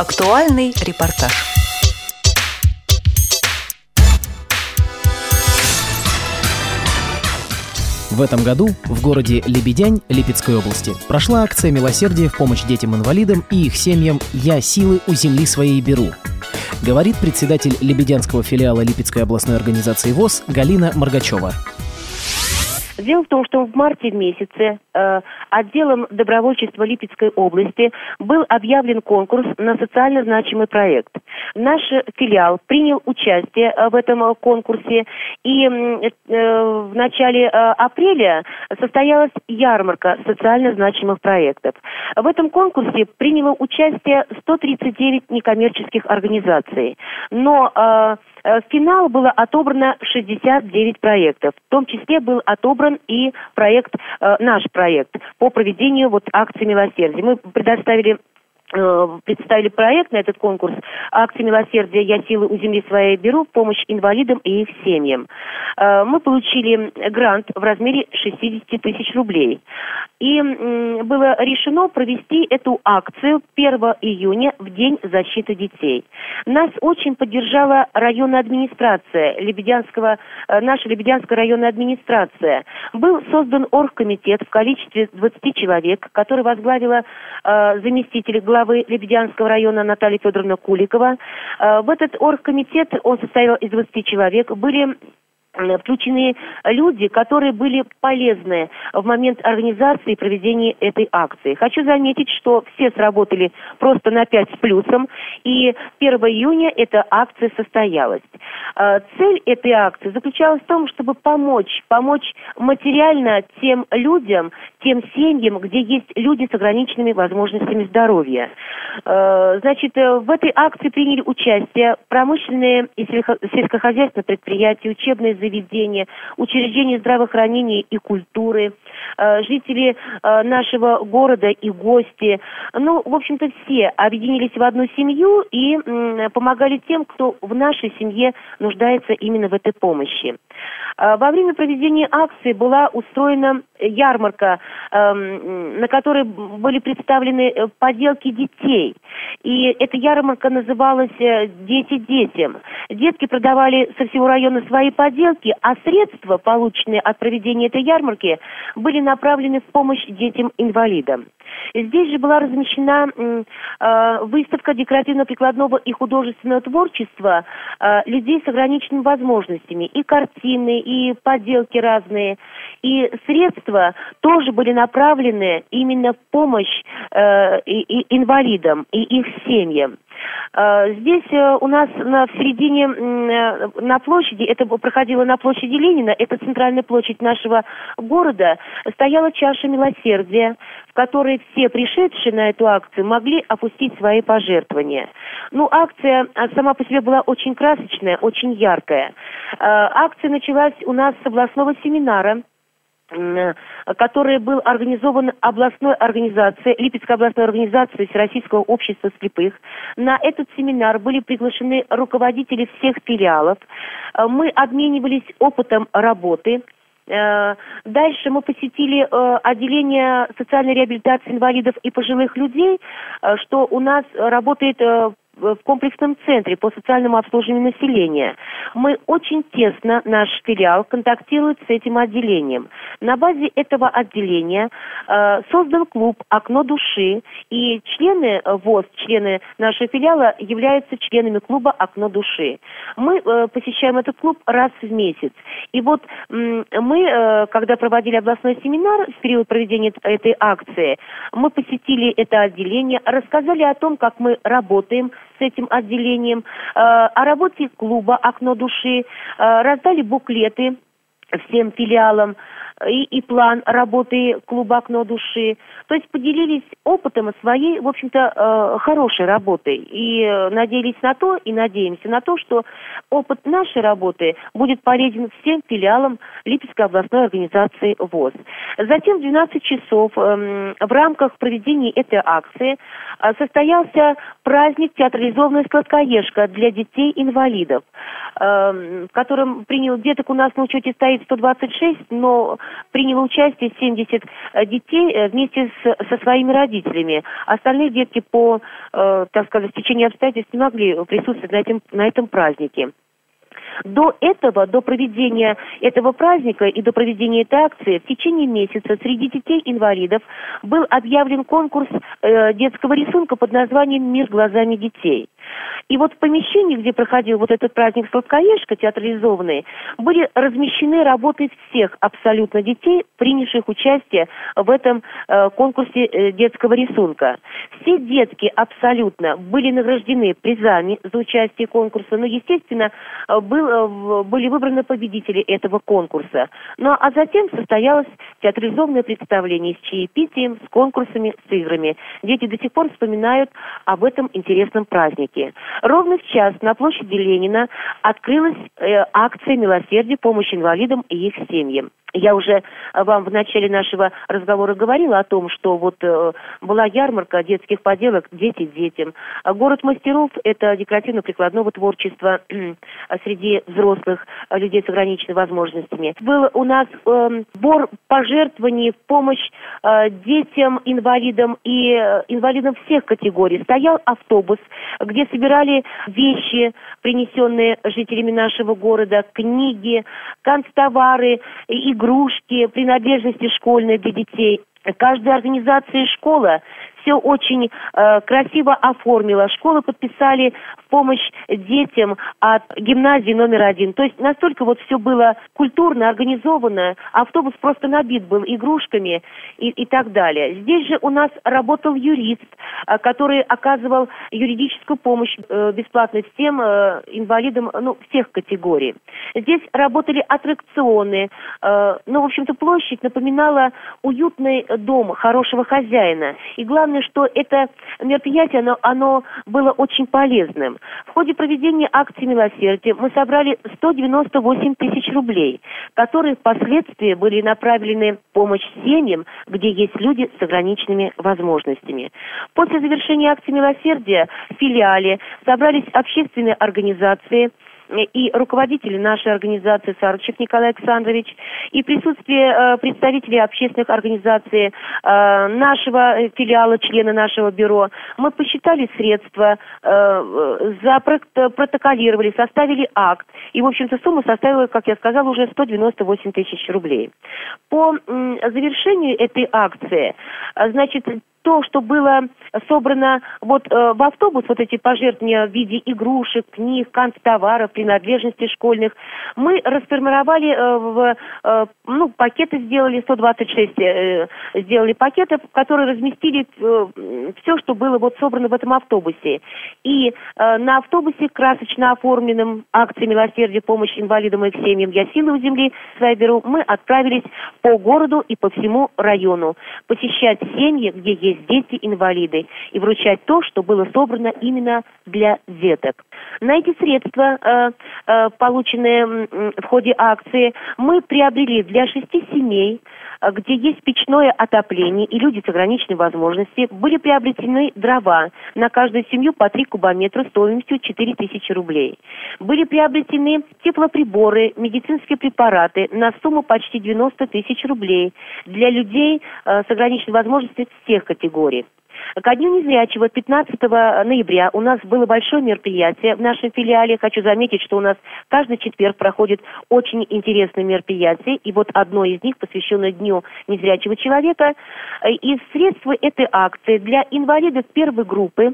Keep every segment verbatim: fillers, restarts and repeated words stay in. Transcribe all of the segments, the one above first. Актуальный репортаж. В этом году в городе Лебедянь Липецкой области прошла акция милосердия в помощь детям-инвалидам и их семьям «Я силы у земли своей беру», говорит председатель Лебедянского филиала Липецкой областной организации ВОС Галина Моргачева. Дело в том, что в марте месяце э, отделом добровольчества Липецкой области был объявлен конкурс на социально значимый проект. Наш филиал принял участие в этом конкурсе, и э, в начале э, апреля состоялась ярмарка социально значимых проектов. В этом конкурсе приняло участие сто тридцать девять некоммерческих организаций, но э, в финал было отобрано шестьдесят девять проектов. В том числе был отобран и проект, э, наш проект по проведению вот акции милосердия. Мы предоставили... представили проект на этот конкурс «Акция милосердия. Я силы у земли своей беру. Помощь инвалидам и их семьям». Мы получили грант в размере шестьдесят тысяч рублей. И было решено провести эту акцию первого июня, в День защиты детей. Нас очень поддержала районная администрация, Лебедянского, наша Лебедянская районная администрация. Был создан оргкомитет в количестве двадцать человек, который возглавила э, заместитель главы главы Лебедянского района Наталья Федоровна Куликова. В этот оргкомитет, он состоял из двадцати человек, были включены люди, которые были полезны в момент организации и проведения этой акции. Хочу заметить, что все сработали просто на пять с плюсом, и первого июня эта акция состоялась. Цель этой акции заключалась в том, чтобы помочь, помочь материально тем людям, тем семьям, где есть люди с ограниченными возможностями здоровья. Значит, в этой акции приняли участие промышленные и сельскохозяйственные предприятия, учебные заведения, заведения, учреждения здравоохранения и культуры, жители нашего города и гости. Ну, в общем-то, все объединились в одну семью и помогали тем, кто в нашей семье нуждается именно в этой помощи. Во время проведения акции была устроена ярмарка, на которой были представлены поделки детей. И эта ярмарка называлась «Дети детям». Детки продавали со всего района свои поделки, а средства, полученные от проведения этой ярмарки, были направлены в помощь детям-инвалидам. Здесь же была размещена э, выставка декоративно-прикладного и художественного творчества э, людей с ограниченными возможностями. И картины, и поделки разные. И средства тоже были направлены именно в помощь э, и, и инвалидам и их семьям. Э, здесь э, у нас на, в середине, э, на площади, это проходило на площади Ленина, это центральная площадь нашего города, стояла чаша милосердия, в которой все пришедшие на эту акцию могли опустить свои пожертвования. Ну, акция сама по себе была очень красочная, очень яркая. Акция началась у нас с областного семинара, который был организован областной организацией, Липецкой областной организацией Всероссийского общества слепых. На этот семинар были приглашены руководители всех филиалов. Мы обменивались опытом работы. Дальше мы посетили отделение социальной реабилитации инвалидов и пожилых людей, что у нас работает в комплексном центре по социальному обслуживанию населения. Мы очень тесно, наш филиал, контактирует с этим отделением. На базе этого отделения э, создан клуб «Окно души», и члены ВОС, члены нашего филиала, являются членами клуба «Окно души». Мы э, посещаем этот клуб раз в месяц. И вот э, мы, э, когда проводили областной семинар в период проведения этой акции, мы посетили это отделение, рассказали о том, как мы работаем с этим отделением, о работе клуба «Окно души», раздали буклеты всем филиалам и, и план работы клуба «Окно души». То есть поделились опытом своей, в общем-то, хорошей работы. И надеялись на то, и надеемся на то, что опыт нашей работы будет полезен всем филиалам Липецкой областной организации ВОС. Затем в двенадцать часов в рамках проведения этой акции состоялся праздник «Театрализованная сладкоежка» для детей-инвалидов, в котором принял деток у нас на учете стоит сто двадцать шесть, но приняло участие семьдесят детей вместе с, со своими родителями. Остальные детки по, э, так сказать, в течение обстоятельств не могли присутствовать на этом, на этом празднике. До этого, до проведения этого праздника и до проведения этой акции в течение месяца среди детей-инвалидов был объявлен конкурс э, детского рисунка под названием «Мир глазами детей». И вот в помещении, где проходил вот этот праздник «Сладкоежка» театрализованный, были размещены работы всех абсолютно детей, принявших участие в этом э, конкурсе э, детского рисунка. Все детки абсолютно были награждены призами за участие конкурса, но, естественно, был, были выбраны победители этого конкурса. Ну а затем состоялось театрализованное представление с чаепитием, с конкурсами, с играми. Дети до сих пор вспоминают об этом интересном празднике. Ровно в час на площади Ленина открылась э, акция милосердия, помощь инвалидам и их семьям. Я уже вам в начале нашего разговора говорила о том, что вот э, была ярмарка детских поделок «Дети детям». Город мастеров – это декоративно-прикладного творчества э, среди взрослых э, людей с ограниченными возможностями. Был у нас э, сбор пожертвований в помощь э, детям, инвалидам и э, инвалидам всех категорий. Стоял автобус, где собирали вещи, принесенные жителями нашего города, книги, канцтовары, игрушки, принадлежности школьные для детей. Каждая организация и школа все очень э, красиво оформила. Школы подписали в помощь детям от гимназии номер один. То есть настолько вот все было культурно, организовано. Автобус просто набит был игрушками и, и так далее. Здесь же у нас работал юрист, э, который оказывал юридическую помощь э, бесплатно всем э, инвалидам, ну, всех категорий. Здесь работали аттракционы. Э, ну, в общем-то, площадь напоминала уютный дом хорошего хозяина. И главное, что это мероприятие, оно, оно было очень полезным. В ходе проведения акции милосердия мы собрали сто девяносто восемь тысяч рублей, которые впоследствии были направлены в помощь семьям, где есть люди с ограниченными возможностями. После завершения акции милосердия в филиале собрались общественные организации и руководители нашей организации Сарчев Николай Александрович, и присутствие э, представителей общественных организаций э, нашего филиала, члена нашего бюро. Мы посчитали средства, э, запротоколировали, составили акт. И, в общем-то, сумма составила, как я сказала, уже сто девяносто восемь тысяч рублей. По м, завершению этой акции, значит, то, что было собрано вот э, в автобус, вот эти пожертвования в виде игрушек, книг, канцтоваров, принадлежностей школьных, мы расформировали э, в э, ну, пакеты, сделали сто двадцать шесть э, сделали пакетов, которые разместили э, все, что было вот собрано в этом автобусе. И э, на автобусе, красочно оформленном акции милосердия, помощь инвалидам и их семьям «Я силы у земли своей беру», мы отправились по городу и по всему району посещать семьи, где есть дети-инвалиды, и вручать то, что было собрано именно для деток. На эти средства, полученные в ходе акции, мы приобрели для шести семей, где есть печное отопление и люди с ограниченной возможностью, были приобретены дрова на каждую семью по три кубометра стоимостью четыре тысячи рублей. Были приобретены теплоприборы, медицинские препараты на сумму почти девяносто тысяч рублей для людей с ограниченной возможностью всех категорий. Ко дню незрячего пятнадцатого ноября у нас было большое мероприятие в нашем филиале. Хочу заметить, что у нас каждый четверг проходит очень интересное мероприятие, и вот одно из них, посвященное Дню незрячего человека. И средства этой акции для инвалидов первой группы,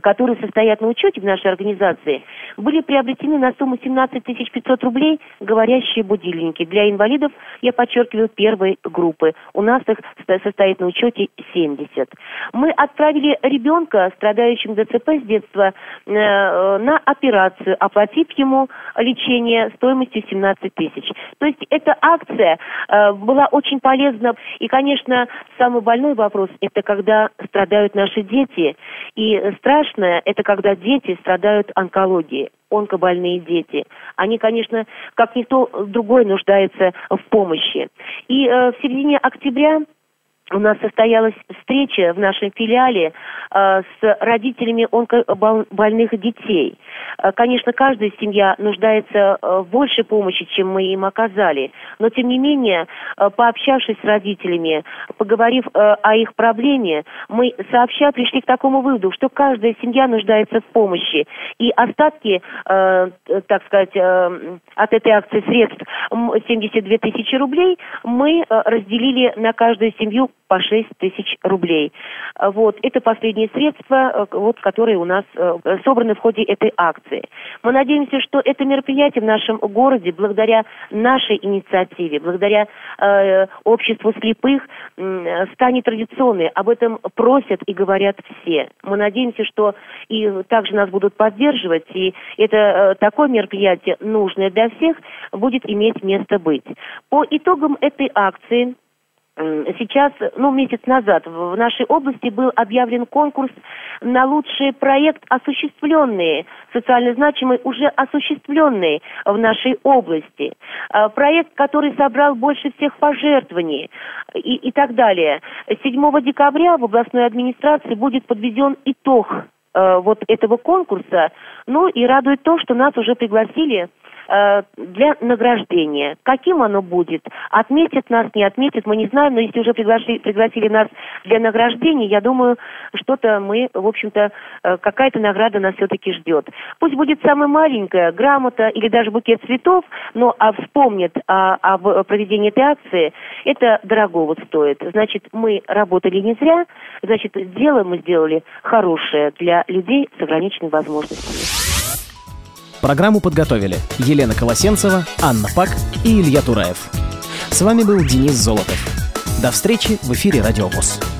которые состоят на учете в нашей организации, были приобретены на сумму семнадцать тысяч пятьсот рублей говорящие будильники. Для инвалидов, я подчеркиваю, первой группы. У нас их состоит на учете семьдесят. Мы отправили ребенка, страдающим ДЦП с детства, на операцию, оплатив ему лечение стоимостью семнадцать тысяч. То есть эта акция была очень полезна. И, конечно, самый больной вопрос – это когда страдают наши дети. И страдающие страшное – это когда дети страдают онкологией, онкобольные дети. Они, конечно, как никто другой нуждаются в помощи. И э, в середине октября у нас состоялась встреча в нашем филиале э, с родителями онкобольных детей. Конечно, каждая семья нуждается в большей помощи, чем мы им оказали. Но, тем не менее, пообщавшись с родителями, поговорив э, о их проблеме, мы сообща пришли к такому выводу, что каждая семья нуждается в помощи. И остатки, э, так сказать, э, от этой акции средств семьдесят две тысячи рублей мы э, разделили на каждую семью по шесть тысяч рублей. Вот. Это последние средства, вот, которые у нас собраны в ходе этой акции. Мы надеемся, что это мероприятие в нашем городе, благодаря нашей инициативе, благодаря э, обществу слепых, э, станет традиционной. Об этом просят и говорят все. Мы надеемся, что и также нас будут поддерживать, и это э, такое мероприятие, нужное для всех, будет иметь место быть. По итогам этой акции сейчас, ну, месяц назад в нашей области был объявлен конкурс на лучший проект, осуществленный, социально значимый, уже осуществленный в нашей области. Проект, который собрал больше всех пожертвований и, и так далее. седьмого декабря в областной администрации будет подведен итог э, вот этого конкурса. Ну и радует то, что нас уже пригласили для награждения. Каким оно будет? Отметят нас, не отметят, мы не знаем, но если уже пригласили, пригласили нас для награждения, я думаю, что-то мы, в общем-то, какая-то награда нас все-таки ждет. Пусть будет самая маленькая грамота или даже букет цветов, но а вспомнят а, об проведении этой акции, это дорогого стоит. Значит, мы работали не зря, значит, дело мы сделали хорошее для людей с ограниченными возможностями. Программу подготовили Елена Колосенцева, Анна Пак и Илья Тураев. С вами был Денис Золотов. До встречи в эфире Радио ВОС.